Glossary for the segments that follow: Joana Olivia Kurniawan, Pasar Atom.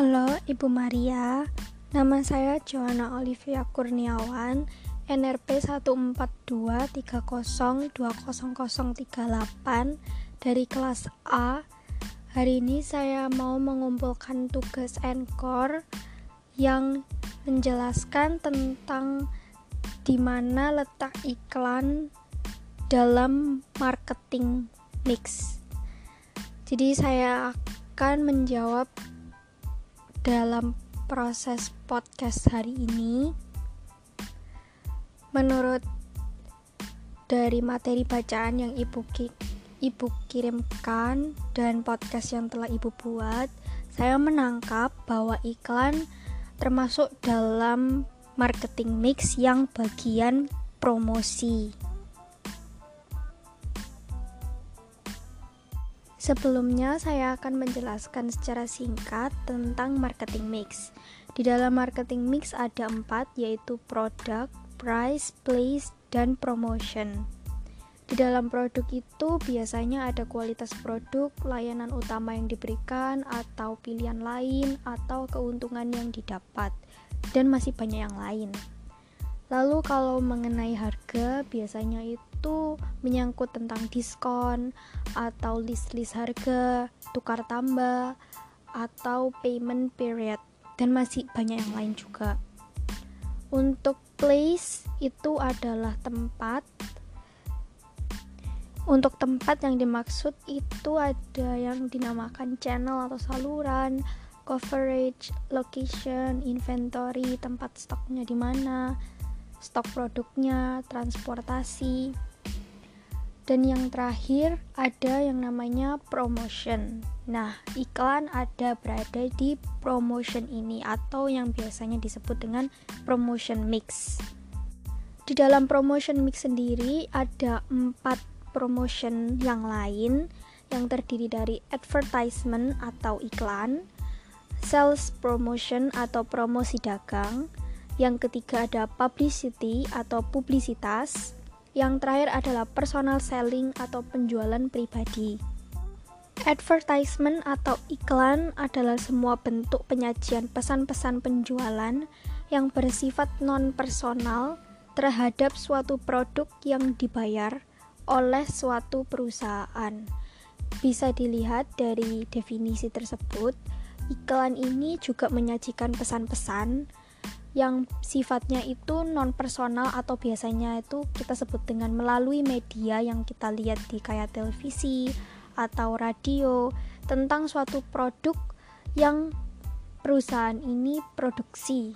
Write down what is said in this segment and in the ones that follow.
Halo Ibu Maria, nama saya Joana Olivia Kurniawan, NRP 142302038 dari kelas A. Hari ini saya mau mengumpulkan tugas encore yang menjelaskan tentang di mana letak iklan dalam marketing mix. Jadi saya akan menjawab dalam proses podcast hari ini menurut dari materi bacaan yang ibu kirimkan dan podcast yang telah Ibu buat. Saya menangkap bahwa iklan termasuk dalam marketing mix yang bagian promosi. Sebelumnya, saya akan menjelaskan secara singkat tentang marketing mix. Di dalam marketing mix ada 4, yaitu produk, price, place, dan promotion. Di dalam produk itu biasanya ada kualitas produk, layanan utama yang diberikan, atau pilihan lain, atau keuntungan yang didapat, dan masih banyak yang lain. Lalu kalau mengenai harga, biasanya itu menyangkut tentang diskon atau list-list harga, tukar tambah, atau payment period, dan masih banyak yang lain juga. Untuk place itu adalah tempat. Untuk tempat yang dimaksud itu ada yang dinamakan channel atau saluran, coverage, location, inventory, tempat stoknya di mana, stok produknya, transportasi. Dan yang terakhir ada yang namanya promotion. Nah, iklan ada berada di promotion ini atau yang biasanya disebut dengan promotion mix. Di dalam promotion mix sendiri ada 4 promotion yang lain yang terdiri dari advertisement atau iklan, sales promotion atau promosi dagang, yang ketiga ada publicity atau publisitas, yang terakhir adalah personal selling atau penjualan pribadi. Advertisement atau iklan adalah semua bentuk penyajian pesan-pesan penjualan yang bersifat non-personal terhadap suatu produk yang dibayar oleh suatu perusahaan. Bisa dilihat dari definisi tersebut, iklan ini juga menyajikan pesan-pesan yang sifatnya itu non-personal atau biasanya itu kita sebut dengan melalui media yang kita lihat di kayak televisi atau radio tentang suatu produk yang perusahaan ini produksi.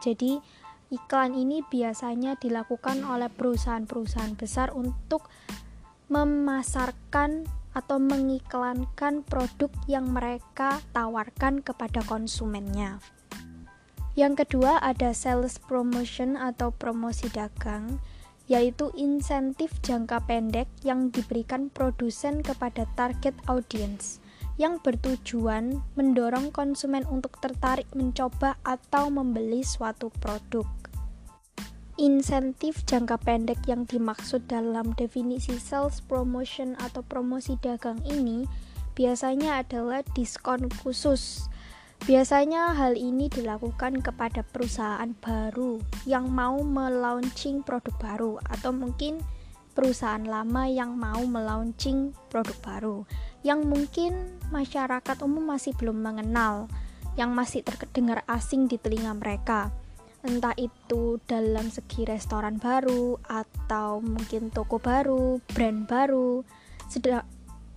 Jadi iklan ini biasanya dilakukan oleh perusahaan-perusahaan besar untuk memasarkan atau mengiklankan produk yang mereka tawarkan kepada konsumennya. Yang kedua ada sales promotion atau promosi dagang, yaitu insentif jangka pendek yang diberikan produsen kepada target audience yang bertujuan mendorong konsumen untuk tertarik mencoba atau membeli suatu produk. Insentif jangka pendek yang dimaksud dalam definisi sales promotion atau promosi dagang ini biasanya adalah diskon khusus. Biasanya hal ini dilakukan kepada perusahaan baru yang mau melaunching produk baru atau mungkin perusahaan lama yang mau melaunching produk baru yang mungkin masyarakat umum masih belum mengenal, yang masih terdengar asing di telinga mereka. Entah itu dalam segi restoran baru atau mungkin toko baru, brand baru.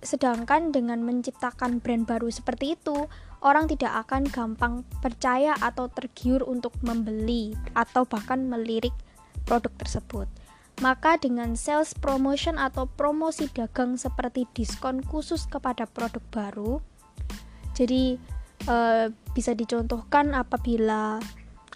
Sedangkan dengan menciptakan brand baru seperti itu, orang tidak akan gampang percaya atau tergiur untuk membeli atau bahkan melirik produk tersebut. Maka dengan sales promotion atau promosi dagang seperti diskon khusus kepada produk baru, jadi bisa dicontohkan apabila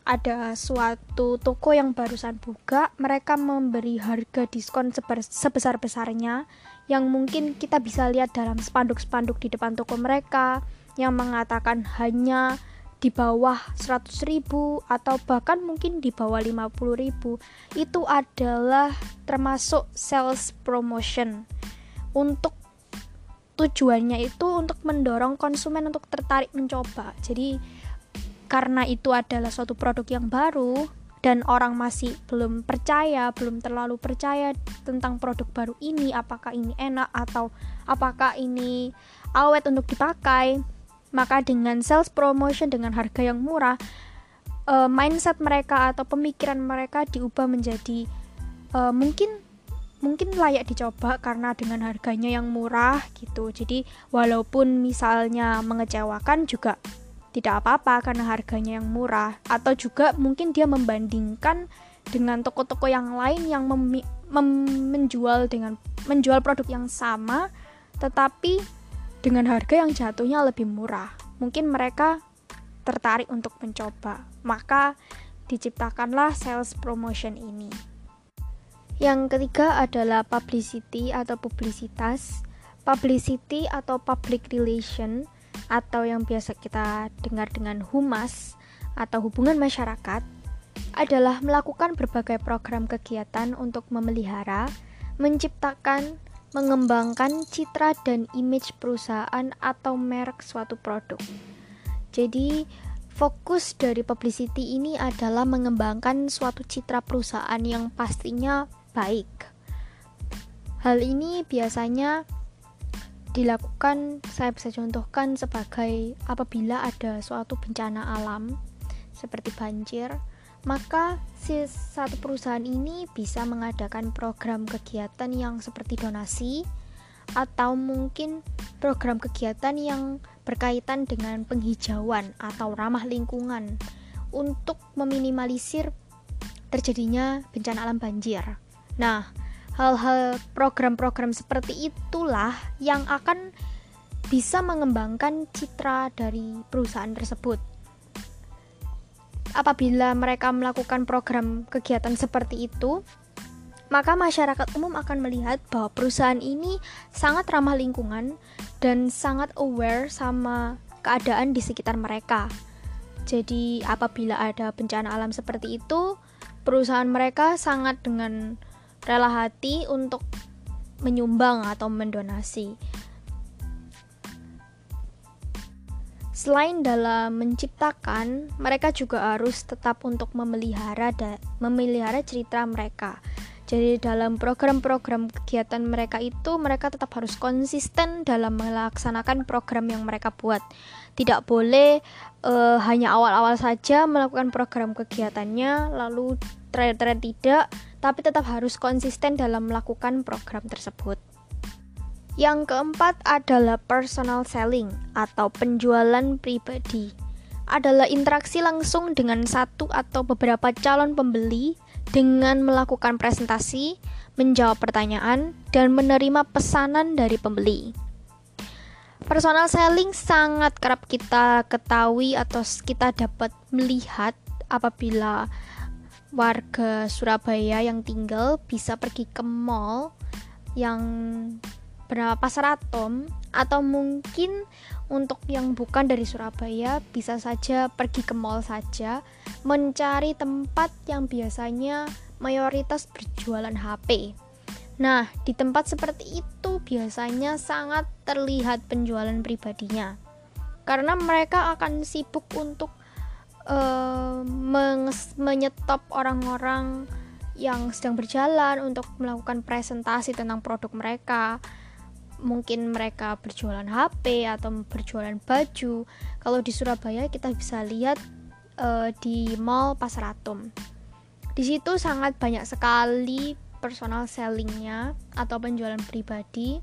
ada suatu toko yang barusan buka, mereka memberi harga diskon sebesar-besarnya yang mungkin kita bisa lihat dalam spanduk-spanduk di depan toko mereka yang mengatakan hanya di bawah 100.000 atau bahkan mungkin di bawah 50.000. Itu adalah termasuk sales promotion. Untuk tujuannya itu untuk mendorong konsumen untuk tertarik mencoba. Jadi karena itu adalah suatu produk yang baru dan orang masih belum percaya, belum terlalu percaya tentang produk baru ini, apakah ini enak atau apakah ini awet untuk dipakai, maka dengan sales promotion, dengan harga yang murah, mindset mereka atau pemikiran mereka diubah menjadi mungkin layak dicoba karena dengan harganya yang murah gitu. Jadi walaupun misalnya mengecewakan juga tidak apa-apa karena harganya yang murah. Atau juga mungkin dia membandingkan dengan toko-toko yang lain yang menjual produk yang sama tetapi dengan harga yang jatuhnya lebih murah. Mungkin mereka tertarik untuk mencoba. Maka diciptakanlah sales promotion ini. Yang ketiga adalah publicity atau publisitas. Publicity atau public relation atau yang biasa kita dengar dengan humas atau hubungan masyarakat adalah melakukan berbagai program kegiatan untuk memelihara, menciptakan, mengembangkan citra dan image perusahaan atau merek suatu produk. Jadi, fokus dari publicity ini adalah mengembangkan suatu citra perusahaan yang pastinya baik. Hal ini biasanya dilakukan, saya bisa contohkan sebagai apabila ada suatu bencana alam seperti banjir, maka satu perusahaan ini bisa mengadakan program kegiatan yang seperti donasi atau mungkin program kegiatan yang berkaitan dengan penghijauan atau ramah lingkungan untuk meminimalisir terjadinya bencana alam banjir. Nah, hal-hal program-program seperti itulah yang akan bisa mengembangkan citra dari perusahaan tersebut. Apabila mereka melakukan program kegiatan seperti itu, maka masyarakat umum akan melihat bahwa perusahaan ini sangat ramah lingkungan dan sangat aware sama keadaan di sekitar mereka. Jadi, apabila ada bencana alam seperti itu, perusahaan mereka sangat dengan rela hati untuk menyumbang atau mendonasi. Selain dalam menciptakan, mereka juga harus tetap untuk memelihara cerita mereka. Jadi dalam program-program kegiatan mereka itu, mereka tetap harus konsisten dalam melaksanakan program yang mereka buat. Tidak boleh hanya awal-awal saja melakukan program kegiatannya, lalu terakhir tidak, tapi tetap harus konsisten dalam melakukan program tersebut. Yang keempat adalah personal selling atau penjualan pribadi. Adalah interaksi langsung dengan satu atau beberapa calon pembeli dengan melakukan presentasi, menjawab pertanyaan, dan menerima pesanan dari pembeli. Personal selling sangat kerap kita ketahui atau kita dapat melihat apabila warga Surabaya yang tinggal bisa pergi ke mall yang bernama Pasar Atom, atau mungkin untuk yang bukan dari Surabaya bisa saja pergi ke mall saja mencari tempat yang biasanya mayoritas berjualan HP. Nah, di tempat seperti itu biasanya sangat terlihat penjualan pribadinya karena mereka akan sibuk untuk menyetop orang-orang yang sedang berjalan untuk melakukan presentasi tentang produk mereka. Mungkin mereka berjualan HP atau berjualan baju. Kalau di Surabaya kita bisa lihat di Mall Pasar Atom. Di situ sangat banyak sekali personal sellingnya atau penjualan pribadi.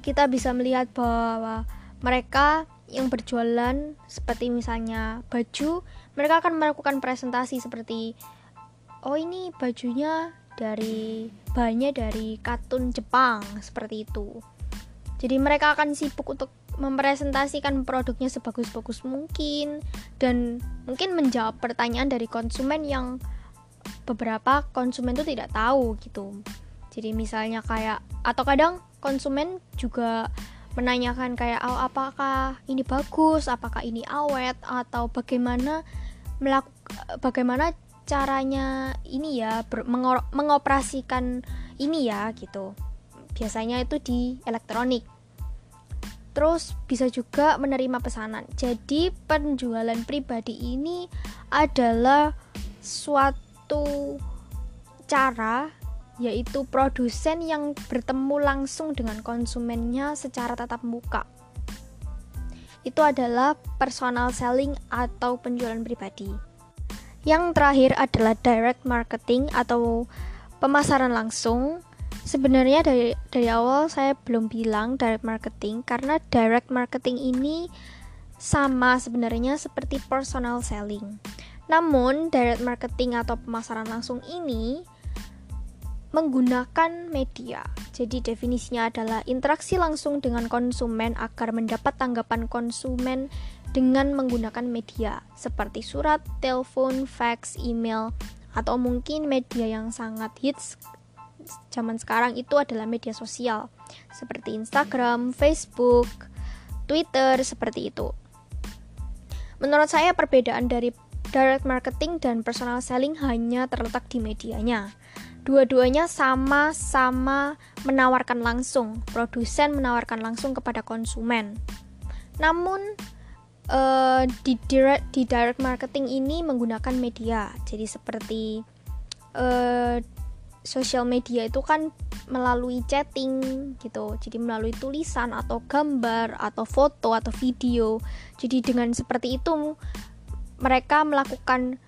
Kita bisa melihat bahwa mereka yang berjualan seperti misalnya baju, mereka akan melakukan presentasi seperti, oh ini bajunya dari bahannya dari katun Jepang, seperti itu. Jadi mereka akan sibuk untuk mempresentasikan produknya sebagus-bagus mungkin dan mungkin menjawab pertanyaan dari konsumen yang beberapa konsumen itu tidak tahu gitu. Jadi misalnya kayak, atau kadang konsumen juga menanyakan kayak, oh, apakah ini bagus, apakah ini awet, atau bagaimana caranya ini ya mengoperasikan ini ya gitu. Biasanya itu di elektronik. Terus bisa juga menerima pesanan. Jadi penjualan pribadi ini adalah suatu cara, yaitu produsen yang bertemu langsung dengan konsumennya secara tatap muka. Itu adalah personal selling atau penjualan pribadi. Yang terakhir adalah direct marketing atau pemasaran langsung. Sebenarnya dari awal saya belum bilang direct marketing, karena direct marketing ini sama sebenarnya seperti personal selling. Namun direct marketing atau pemasaran langsung ini menggunakan media. Jadi definisinya adalah interaksi langsung dengan konsumen agar mendapat tanggapan konsumen dengan menggunakan media seperti surat, telepon, fax, email, atau mungkin media yang sangat hits zaman sekarang itu adalah media sosial seperti Instagram, Facebook, Twitter, seperti itu. Menurut saya perbedaan dari direct marketing dan personal selling hanya terletak di medianya. Dua-duanya sama-sama menawarkan langsung, produsen menawarkan langsung kepada konsumen. Namun di direct marketing ini menggunakan media. Jadi seperti social media itu kan melalui chatting gitu. Jadi melalui tulisan atau gambar atau foto atau video. Jadi dengan seperti itu mereka melakukan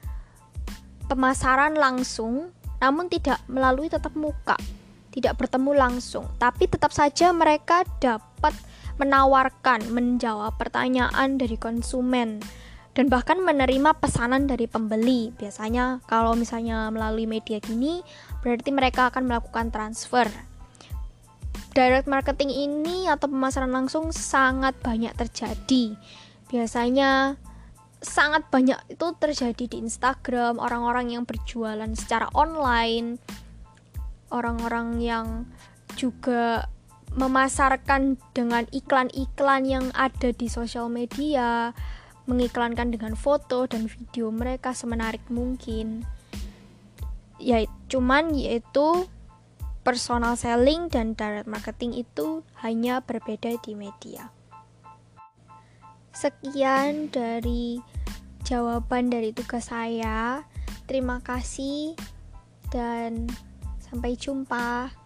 pemasaran langsung, namun tidak melalui tatap muka, tidak bertemu langsung, tapi tetap saja mereka dapat menawarkan, menjawab pertanyaan dari konsumen, dan bahkan menerima pesanan dari pembeli. Biasanya kalau misalnya melalui media gini, berarti mereka akan melakukan transfer. Direct marketing ini atau pemasaran langsung sangat banyak terjadi. Biasanya sangat banyak itu terjadi di Instagram, orang-orang yang berjualan secara online, orang-orang yang juga memasarkan dengan iklan-iklan yang ada di sosial media, mengiklankan dengan foto dan video mereka semenarik mungkin. Yaitu personal selling dan direct marketing itu hanya berbeda di media. Sekian dari jawaban dari tugas saya. Terima kasih dan sampai jumpa.